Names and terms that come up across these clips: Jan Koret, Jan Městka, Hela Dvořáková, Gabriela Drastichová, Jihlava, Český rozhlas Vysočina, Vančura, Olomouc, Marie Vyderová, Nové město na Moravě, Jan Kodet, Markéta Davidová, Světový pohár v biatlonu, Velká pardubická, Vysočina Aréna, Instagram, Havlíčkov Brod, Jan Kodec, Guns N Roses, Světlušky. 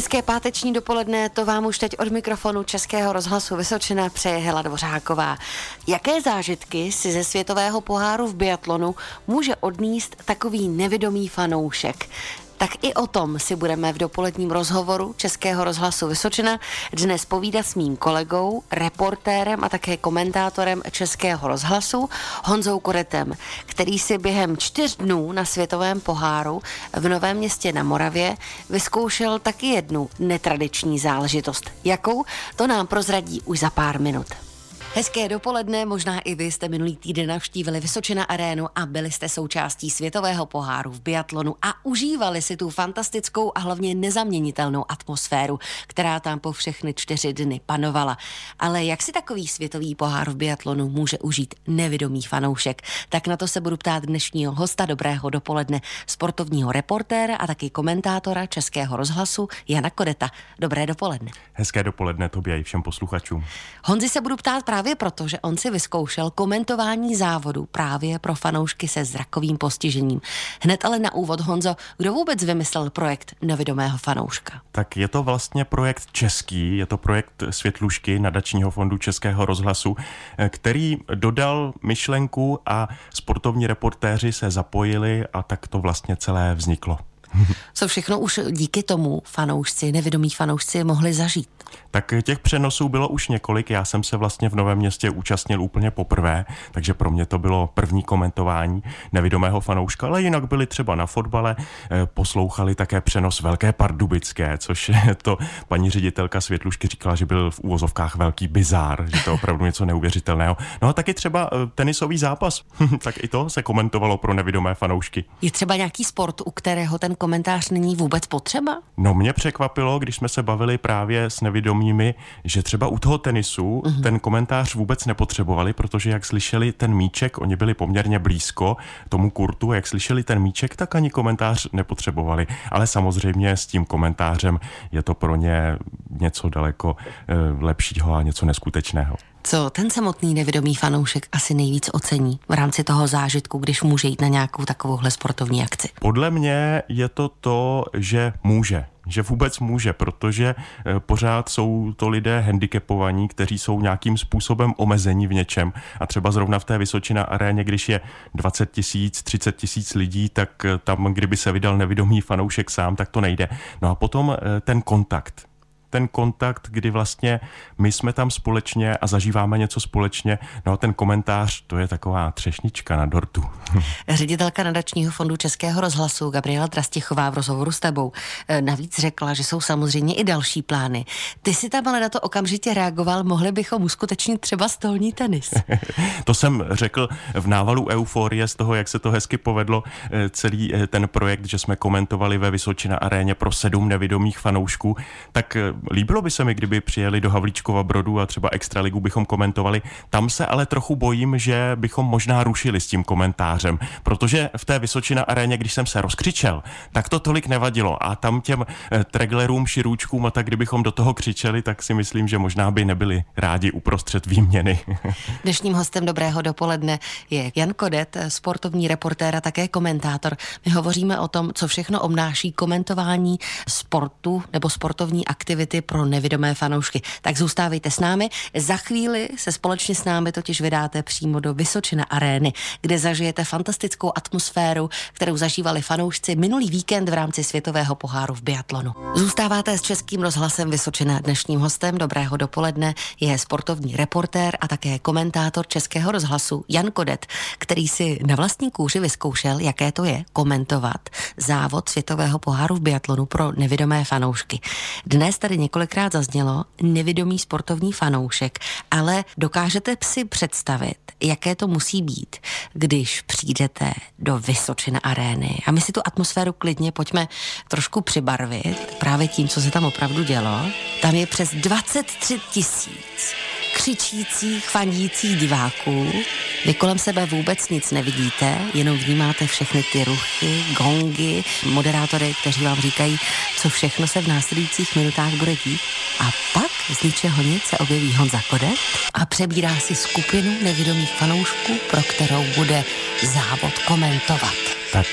Hezké páteční dopoledne, to vám už teď od mikrofonu Českého rozhlasu Vysočina přeje Hela Dvořáková. Jaké zážitky si ze světového poháru v biatlonu může odníst takový nevidomý fanoušek? Tak i o tom si budeme v dopoledním rozhovoru Českého rozhlasu Vysočina dnes povídat s mým kolegou, reportérem a také komentátorem Českého rozhlasu Honzou Koretem, který si během 4 dnů na světovém poháru v Novém Městě na Moravě vyzkoušel taky jednu netradiční záležitost. Jakou? To nám prozradí už za pár minut. Hezké dopoledne, možná i vy jste minulý týden navštívili Vysočina Arénu a byli jste součástí světového poháru v biatlonu a užívali si tu fantastickou a hlavně nezaměnitelnou atmosféru, která tam po všechny 4 dny panovala. Ale jak si takový světový pohár v biatlonu může užít nevidomý fanoušek? Tak na to se budu ptát dnešního hosta. Dobrého dopoledne, sportovního reportéra a taky komentátora Českého rozhlasu Jana Koreta. Dobré dopoledne. Hezké dopoledne tobě i všem posluchačům. Honzi se budu ptát právě proto, že on si vyzkoušel komentování závodu právě pro fanoušky se zrakovým postižením. Hned ale na úvod, Honzo, kdo vůbec vymyslel projekt nevidomého fanouška? Tak je to vlastně projekt český, je to projekt Světlušky nadačního fondu Českého rozhlasu, který dodal myšlenku a sportovní reportéři se zapojili a tak to vlastně celé vzniklo. Co všechno už díky tomu fanoušci, nevidomí fanoušci mohli zažít? Tak těch přenosů bylo už několik, já jsem se vlastně v Novém Městě účastnil úplně poprvé, takže pro mě to bylo první komentování nevidomého fanouška, ale jinak byli třeba na fotbale, poslouchali také přenos Velké pardubické, což to paní ředitelka Světlušky říkala, že byl v úvozovkách velký bizár, že to opravdu něco neuvěřitelného. No a taky třeba tenisový zápas, tak i to se komentovalo pro nevidomé fanoušky. Je třeba nějaký sport, u kterého ten komentář není vůbec potřeba? No, mě překvapilo, když jsme se bavili právě s nevidomými, že třeba u toho tenisu ten komentář vůbec nepotřebovali, protože jak slyšeli ten míček, oni byli poměrně blízko tomu kurtu, jak slyšeli ten míček, tak ani komentář nepotřebovali. Ale samozřejmě s tím komentářem je to pro ně něco daleko lepšího a něco neskutečného. Co ten samotný nevidomý fanoušek asi nejvíc ocení v rámci toho zážitku, když může jít na nějakou takovouhle sportovní akci? Podle mě je to to, že může. Že vůbec může, protože pořád jsou to lidé handicapovaní, kteří jsou nějakým způsobem omezení v něčem. A třeba zrovna v té Vysočina Aréně, když je 20 tisíc, 30 tisíc lidí, tak tam, kdyby se vydal nevidomý fanoušek sám, tak to nejde. No a potom ten kontakt. Ten kontakt, kdy vlastně my jsme tam společně a zažíváme něco společně. No a ten komentář, to je taková třešnička na dortu. Ředitelka nadačního fondu Českého rozhlasu Gabriela Drastichová v rozhovoru s tebou navíc řekla, že jsou samozřejmě i další plány. Ty si tam ale na to okamžitě reagoval, mohli bychom uskutečnit třeba stolní tenis. To jsem řekl v návalu euforie z toho, jak se to hezky povedlo, celý ten projekt, že jsme komentovali ve Vysočina Aréně pro 7 nevidomých fanoušků, tak líbilo by se mi, kdyby přijeli do Havlíčkova Brodu a třeba extraligu bychom komentovali. Tam se ale trochu bojím, že bychom možná rušili s tím komentářem, protože v té Vysočina Aréně, když jsem se rozkřičel, tak to tolik nevadilo a tam těm treglerům, širůčkům a tak, kdybychom do toho křičeli, tak si myslím, že možná by nebyli rádi uprostřed výměny. Dnešním hostem dobrého dopoledne je Jan Kodet, sportovní reportér a také komentátor. My hovoříme o tom, co všechno obnáší komentování sportu nebo sportovní aktivity pro nevidomé fanoušky. Tak zůstávejte s námi. Za chvíli se společně s námi totiž vydáte přímo do Vysočina Arény, kde zažijete fantastickou atmosféru, kterou zažívali fanoušci minulý víkend v rámci světového poháru v biatlonu. Zůstáváte s Českým rozhlasem Vysočina. Dnešním hostem dobrého dopoledne je sportovní reportér a také komentátor Českého rozhlasu Jan Kodet, který si na vlastní kůži vyzkoušel, jaké to je komentovat závod světového poháru v biatlonu pro nevidomé fanoušky. Dnes tady několikrát zaznělo nevidomý sportovní fanoušek, ale dokážete si představit, jaké to musí být, když přijdete do Vysočina Arény. A my si tu atmosféru klidně pojďme trošku přibarvit právě tím, co se tam opravdu dělo. Tam je přes 23 000 křičících, fandících diváků. Vy kolem sebe vůbec nic nevidíte, jenom vnímáte všechny ty ruchy, gongy, moderátory, kteří vám říkají, co všechno se v následujících minutách bude dít. A pak z ničeho nic se objeví Honza Kodet a přebírá si skupinu nevidomých fanoušků, pro kterou bude závod komentovat. Tak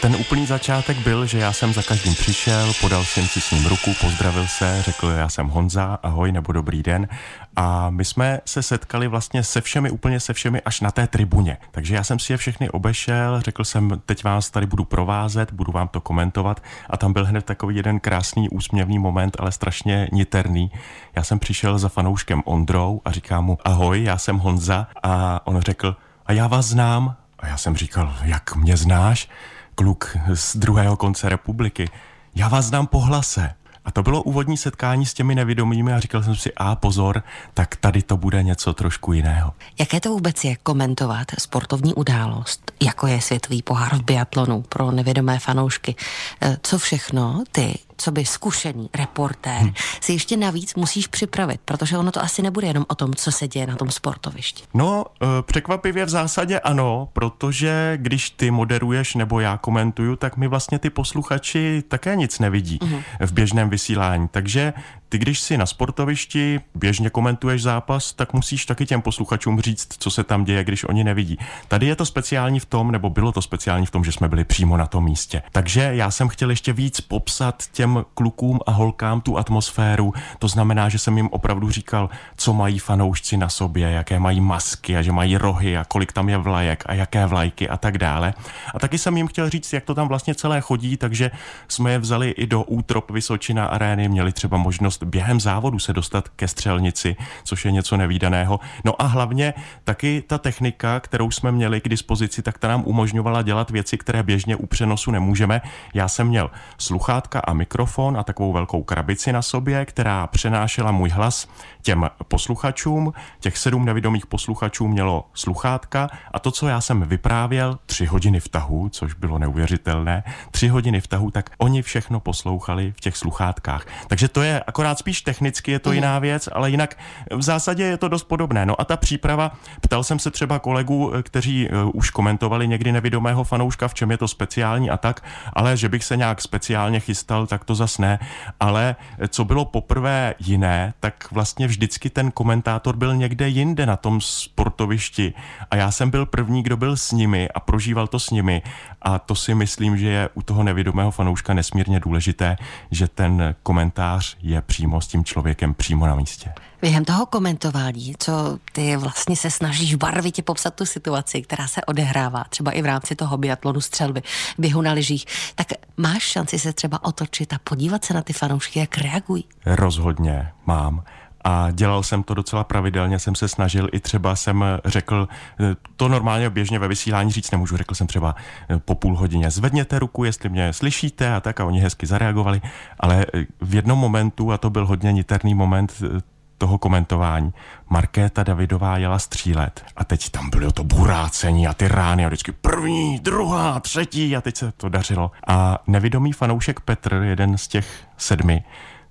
ten úplný začátek byl, že já jsem za každým přišel, podal jsem si s ním ruku, pozdravil se, řekl, já jsem Honza, ahoj nebo dobrý den. A my jsme se setkali vlastně se všemi až na té tribuně. Takže já jsem si je všechny obešel, řekl jsem, teď vás tady budu provázet, budu vám to komentovat. A tam byl hned takový jeden krásný, úsměvný moment, ale strašně niterný. Já jsem přišel za fanouškem Ondrou a říkám mu, ahoj, já jsem Honza. A on řekl, a já vás znám. A já jsem říkal, jak mě znáš? Kluk z druhého konce republiky. Já vás znám po hlase. A to bylo úvodní setkání s těmi nevědomými a říkal jsem si, pozor, tak tady to bude něco trošku jiného. Jaké to vůbec je komentovat sportovní událost, jako je Světový pohár v biatlonu pro nevědomé fanoušky? Co všechno ty, co by zkušený reportér, si ještě navíc musíš připravit, protože ono to asi nebude jenom o tom, co se děje na tom sportovišti. No, překvapivě v zásadě ano, protože když ty moderuješ nebo já komentuju, tak my vlastně ty posluchači také nic nevidí v běžném vysílání. Takže ty, když si na sportovišti běžně komentuješ zápas, tak musíš taky těm posluchačům říct, co se tam děje, když oni nevidí. Tady je to speciální v tom, nebo bylo to speciální v tom, že jsme byli přímo na tom místě. Takže já jsem chtěl ještě víc popsat těm klukům a holkám tu atmosféru. To znamená, že jsem jim opravdu říkal, co mají fanoušci na sobě, jaké mají masky a že mají rohy a kolik tam je vlajek a jaké vlajky a tak dále. A taky jsem jim chtěl říct, jak to tam vlastně celé chodí, takže jsme je vzali i do útrop Vysočina Arény, měli třeba možnost během závodu se dostat ke střelnici, což je něco nevídaného. No a hlavně taky ta technika, kterou jsme měli k dispozici, tak ta nám umožňovala dělat věci, které běžně u přenosu nemůžeme. Já jsem měl sluchátka a mikrofon a takovou velkou krabici na sobě, která přenášela můj hlas těm posluchačům. Těch 7 nevidomých posluchačů mělo sluchátka a to, co já jsem vyprávěl 3 hodiny v tahu, což bylo neuvěřitelné, 3 hodiny v tahu, tak oni všechno poslouchali v těch sluchátkách. Takže to je akorát spíš technicky je to jiná věc, ale jinak v zásadě je to dost podobné. No a ta příprava, ptal jsem se třeba kolegů, kteří už komentovali někdy nevidomého fanouška, v čem je to speciální a tak, ale že bych se nějak speciálně chystal, tak to zas ne, ale co bylo poprvé jiné, tak vlastně vždycky ten komentátor byl někde jinde na tom sportovišti a já jsem byl první, kdo byl s nimi a prožíval to s nimi a to si myslím, že je u toho nevidomého fanouška nesmírně důležité, že ten komentář je přímo s tím člověkem přímo na místě. Během toho komentování, co ty vlastně se snažíš barvitě popsat tu situaci, která se odehrává, třeba i v rámci toho biatlonu, střelby, běhu na lyžích, tak máš šanci se třeba otočit a podívat se na ty fanoušky, jak reagují? Rozhodně mám. A dělal jsem to docela pravidelně, jsem se snažil i třeba jsem řekl, to normálně běžně ve vysílání říct nemůžu, řekl jsem třeba po půl hodině zvedněte ruku, jestli mě slyšíte a tak a oni hezky zareagovali, ale v jednom momentu, a to byl hodně niterný moment toho komentování, Markéta Davidová jela střílet a teď tam bylo to burácení a ty rány a vždycky první, druhá, třetí a teď se to dařilo. A nevidomý fanoušek Petr, jeden z těch 7,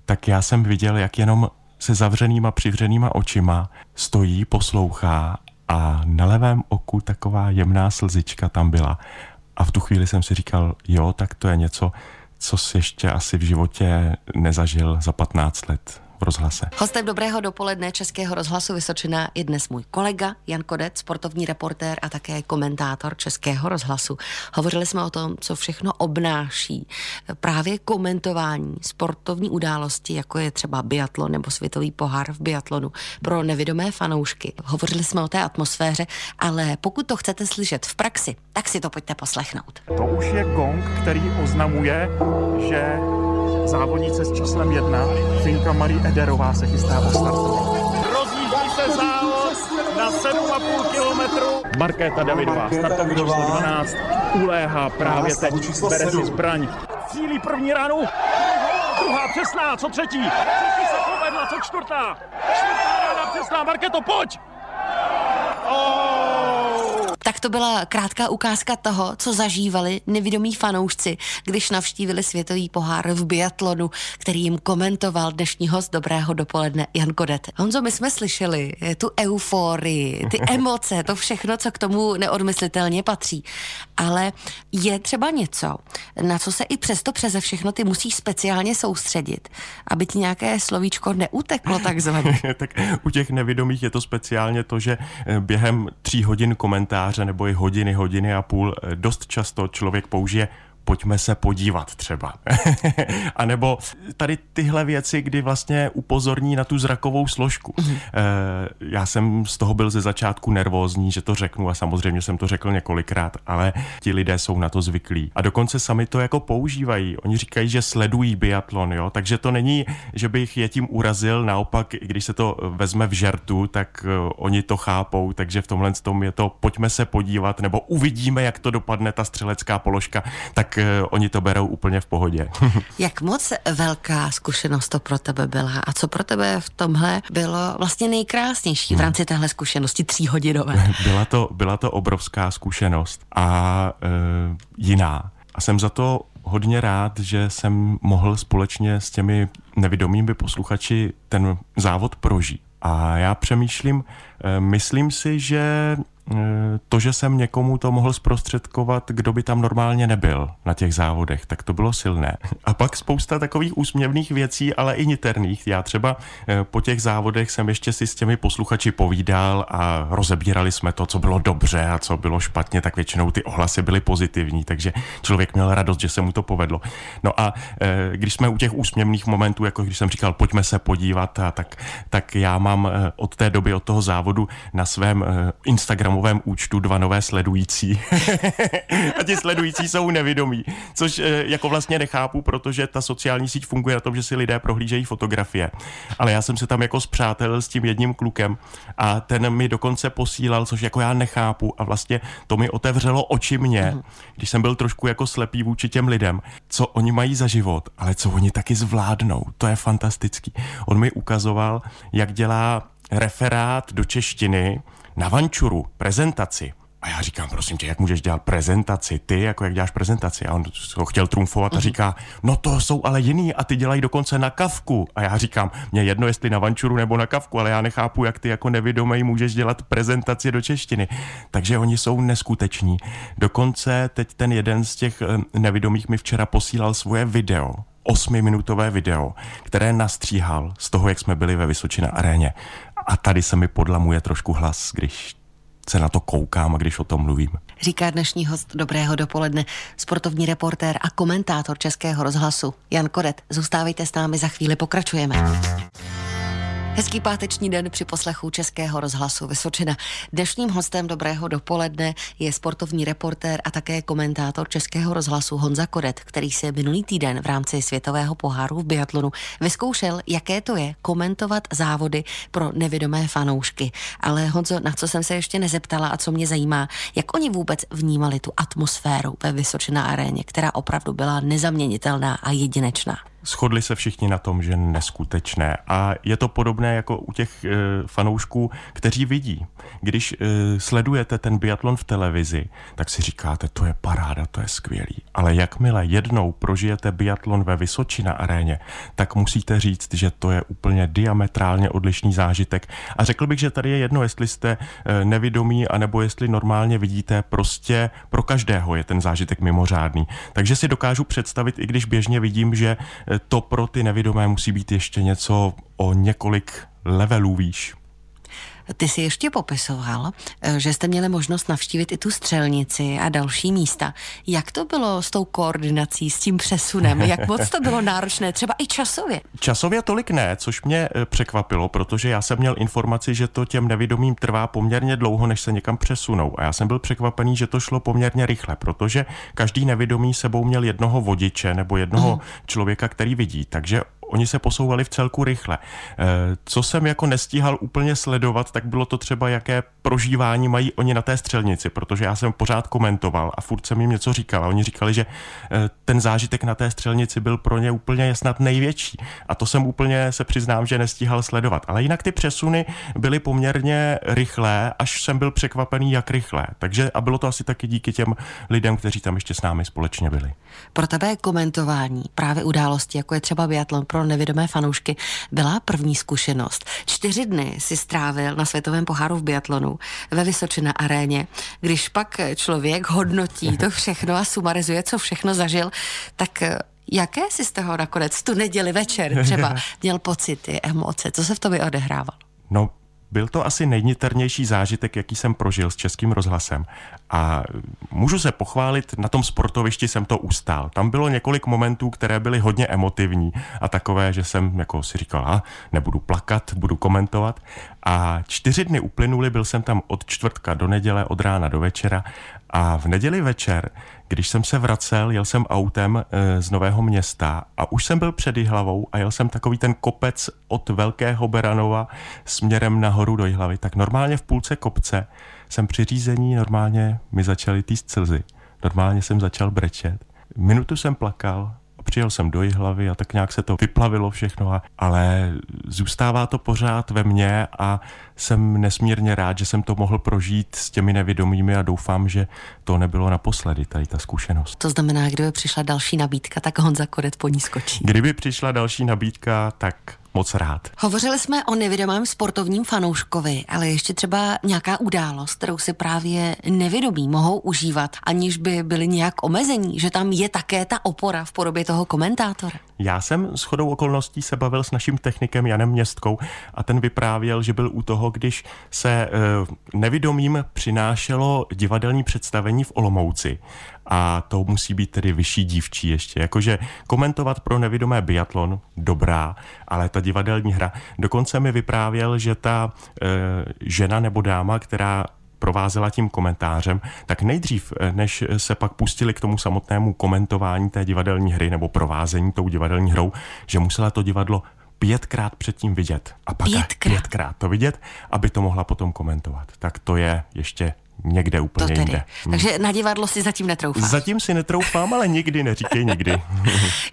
tak já jsem viděl, jak jenom se zavřenýma, přivřenýma očima stojí, poslouchá a na levém oku taková jemná slzička tam byla. A v tu chvíli jsem si říkal, jo, tak to je něco, co si ještě asi v životě nezažil za 15 let v rozhlase. Hostem Dobrého dopoledne Českého rozhlasu Vysočina je dnes můj kolega Jan Kodec, sportovní reportér a také komentátor Českého rozhlasu. Hovořili jsme o tom, co všechno obnáší právě komentování sportovní události, jako je třeba biatlon nebo Světový pohár v biatlonu pro nevidomé fanoušky. Hovořili jsme o té atmosféře, ale pokud to chcete slyšet v praxi, tak si to pojďte poslechnout. To už je gong, který oznamuje, že závodnice s číslem 1, Finka Marie Vyderová, se chystá odstartovat. Rozjíždí se závod na 7,5 kilometru. Markéta Davidová, startovní číslo 12, uléhá právě teď, bere si zbraň. Cílí první ránu, druhá přesná, co třetí? Třetí se povedla, co čtvrtá? Čtvrtá rána přesná, Markéto, pojď! Tak to byla krátká ukázka toho, co zažívali nevidomí fanoušci, když navštívili Světový pohár v biatlonu, který jim komentoval dnešní host Dobrého dopoledne Jan Kodet. Honzo, my jsme slyšeli tu euforii, ty emoce, to všechno, co k tomu neodmyslitelně patří. Ale je třeba něco, na co se i přesto přeze všechno ty musíš speciálně soustředit, aby ti nějaké slovíčko neuteklo takzvaně. Tak u těch nevidomých je to speciálně to, že během 3 hodin komentáře nebo i hodiny, hodiny a půl, dost často člověk použije pojďme se podívat třeba. A nebo tady tyhle věci, kdy vlastně upozorní na tu zrakovou složku. Já jsem z toho byl ze začátku nervózní, že to řeknu a samozřejmě jsem to řekl několikrát, ale ti lidé jsou na to zvyklí. A dokonce sami to jako používají. Oni říkají, že sledují biatlon, jo? Takže to není, že bych je tím urazil, naopak, i když se to vezme v žertu, tak oni to chápou, takže v tomhle tom je to pojďme se podívat, nebo uvidíme, jak to dopadne ta střelecká položka, tak oni to berou úplně v pohodě. Jak moc velká zkušenost to pro tebe byla a co pro tebe v tomhle bylo vlastně nejkrásnější v rámci téhle zkušenosti 3hodinové? Byla to obrovská zkušenost a jiná. A jsem za to hodně rád, že jsem mohl společně s těmi nevidomými posluchači ten závod prožít. A já přemýšlím, myslím si, že to, že jsem někomu to mohl zprostředkovat, kdo by tam normálně nebyl na těch závodech, tak to bylo silné. A pak spousta takových úsměvných věcí, ale i niterných. Já třeba po těch závodech jsem ještě si s těmi posluchači povídal a rozebírali jsme to, co bylo dobře a co bylo špatně, tak většinou ty ohlasy byly pozitivní, takže člověk měl radost, že se mu to povedlo. No a když jsme u těch úsměvných momentů, jako když jsem říkal, pojďme se podívat, a tak já mám od té doby, od toho závodu na svém Instagramu novém účtu 2 nové sledující. A ti sledující jsou nevidomí, což jako vlastně nechápu, protože ta sociální síť funguje na tom, že si lidé prohlížejí fotografie. Ale já jsem se tam jako spřátelil s tím jedním klukem a ten mi dokonce posílal, což jako já nechápu a vlastně to mi otevřelo oči mě, když jsem byl trošku jako slepý vůči těm lidem, co oni mají za život, ale co oni taky zvládnou. To je fantastický. On mi ukazoval, jak dělá referát do češtiny na vančuru, prezentaci. A já říkám, prosím tě, jak můžeš dělat prezentaci? Ty, jako jak děláš prezentaci? A on ho chtěl trumfovat a říká, no to jsou ale jiný a ty dělají dokonce na kavku. A já říkám, mě jedno, jestli na vančuru nebo na kavku, ale já nechápu, jak ty jako nevidomý můžeš dělat prezentaci do češtiny. Takže oni jsou neskuteční. Dokonce teď ten jeden z těch nevidomých mi včera posílal svoje video, 8minutové video, které nastříhal z toho, jak jsme byli ve Vysočina Aréně. A tady se mi podlamuje trošku hlas, když se na to koukám a když o tom mluvím. Říká dnešní host Dobrého dopoledne, sportovní reportér a komentátor Českého rozhlasu Jan Kodet. Zůstávejte s námi, za chvíli pokračujeme. Hezký páteční den při poslechu Českého rozhlasu Vysočina. Dnešním hostem Dobrého dopoledne je sportovní reportér a také komentátor Českého rozhlasu Honza Kodet, který se minulý týden v rámci Světového poháru v biatlonu vyzkoušel, jaké to je komentovat závody pro nevidomé fanoušky. Ale Honzo, na co jsem se ještě nezeptala a co mě zajímá, jak oni vůbec vnímali tu atmosféru ve Vysočina Aréně, která opravdu byla nezaměnitelná a jedinečná. Shodli se všichni na tom, že neskutečné. A je to podobné jako u těch fanoušků, kteří vidí. Když sledujete ten biatlon v televizi, tak si říkáte, to je paráda, to je skvělý. Ale jakmile jednou prožijete biatlon ve Vysočina Aréně, tak musíte říct, že to je úplně diametrálně odlišný zážitek. A řekl bych, že tady je jedno, jestli jste nevidomí, anebo jestli normálně vidíte, prostě pro každého je ten zážitek mimořádný. Takže si dokážu představit, i když běžně vidím, že to pro ty nevidomé musí být ještě něco o několik levelů výš. Ty jsi ještě popisoval, že jste měli možnost navštívit i tu střelnici a další místa. Jak to bylo s tou koordinací, s tím přesunem? Jak moc to bylo náročné, třeba i časově? Časově tolik ne, což mě překvapilo, protože já jsem měl informaci, že to těm nevidomým trvá poměrně dlouho, než se někam přesunou. A já jsem byl překvapený, že to šlo poměrně rychle, protože každý nevidomý sebou měl jednoho vodiče nebo jednoho člověka, který vidí, takže oni se posouvali v celku rychle. Co jsem jako nestíhal úplně sledovat, tak bylo to třeba, jaké prožívání mají oni na té střelnici, protože já jsem pořád komentoval a furt jsem jim něco říkal. A oni říkali, že ten zážitek na té střelnici byl pro ně úplně snad největší. A to jsem úplně, se přiznám, že nestíhal sledovat. Ale jinak ty přesuny byly poměrně rychlé, až jsem byl překvapený, jak rychlé. Takže a bylo to asi taky díky těm lidem, kteří tam ještě s námi společně byli. Pro tebe komentování právě události, jako je třeba biatlon pro nevidomé fanoušky, byla první zkušenost. 4 dny si strávil na Světovém poháru v biatlonu ve Vysočina Aréně. Když pak člověk hodnotí to všechno a sumarizuje, co všechno zažil, tak jaké jsi z toho nakonec tu neděli večer třeba měl pocity, emoce? Co se v tobě odehrávalo? No, byl to asi nejniternější zážitek, jaký jsem prožil s Českým rozhlasem. A můžu se pochválit, na tom sportovišti jsem to ustál. Tam bylo několik momentů, které byly hodně emotivní a takové, že jsem jako si říkal, nebudu plakat, budu komentovat. A 4 dny uplynuly, byl jsem tam od čtvrtka do neděle, od rána do večera. A v neděli večer, když jsem se vracel, jel jsem autem z Nového Města a už jsem byl před Jihlavou a jel jsem takový ten kopec od Velkého Beranova směrem nahoru do Jihlavy. Tak normálně v půlce kopce jsem při řízení, normálně mi začaly týst slzy. Normálně jsem začal brečet. Minutu jsem plakal, přijel jsem do Jihlavy a tak nějak se to vyplavilo všechno, ale zůstává to pořád ve mně a jsem nesmírně rád, že jsem to mohl prožít s těmi nevědomými a doufám, že to nebylo naposledy, tady ta zkušenost. To znamená, kdyby přišla další nabídka, tak Honza Kodet po ní skočí. Kdyby přišla další nabídka, tak moc rád. Hovořili jsme o nevědomém sportovním fanouškovi, ale ještě třeba nějaká událost, kterou si právě nevědomí mohou užívat, aniž by byli nějak omezení, že tam je také ta opora v podobě toho komentátora. Já jsem shodou okolností se bavil s naším technikem Janem Městkou a ten vyprávěl, že byl u toho, když se nevědomým přinášelo divadelní představení v Olomouci. A to musí být tedy vyšší dívčí ještě. Jakože komentovat pro nevidomé biatlon, dobrá, ale ta divadelní hra. Dokonce mi vyprávěl, že ta žena nebo dáma, která provázela tím komentářem, tak nejdřív, než se pak pustili k tomu samotnému komentování té divadelní hry nebo provázení tou divadelní hrou, že musela to divadlo 5krát předtím vidět. A pak 5krát to vidět, aby to mohla potom komentovat. Tak to je ještě někde úplně jinde. Takže na divadlo si zatím netroufáš. Zatím si netroufám, ale nikdy neříkej nikdy.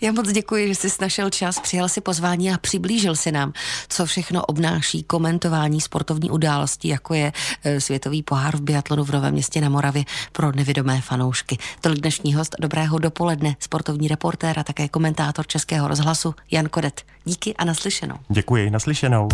Já moc děkuji, že jsi našel čas, přijal si pozvání a přiblížil si nám, co všechno obnáší komentování sportovní události, jako je Světový pohár v biatlonu v Novém Městě na Moravě pro nevidomé fanoušky. Tolik dnešní host Dobrého dopoledne, sportovní reportér a také komentátor Českého rozhlasu Jan Kodet. Díky a naslyšenou. Děkuji, naslyšenou.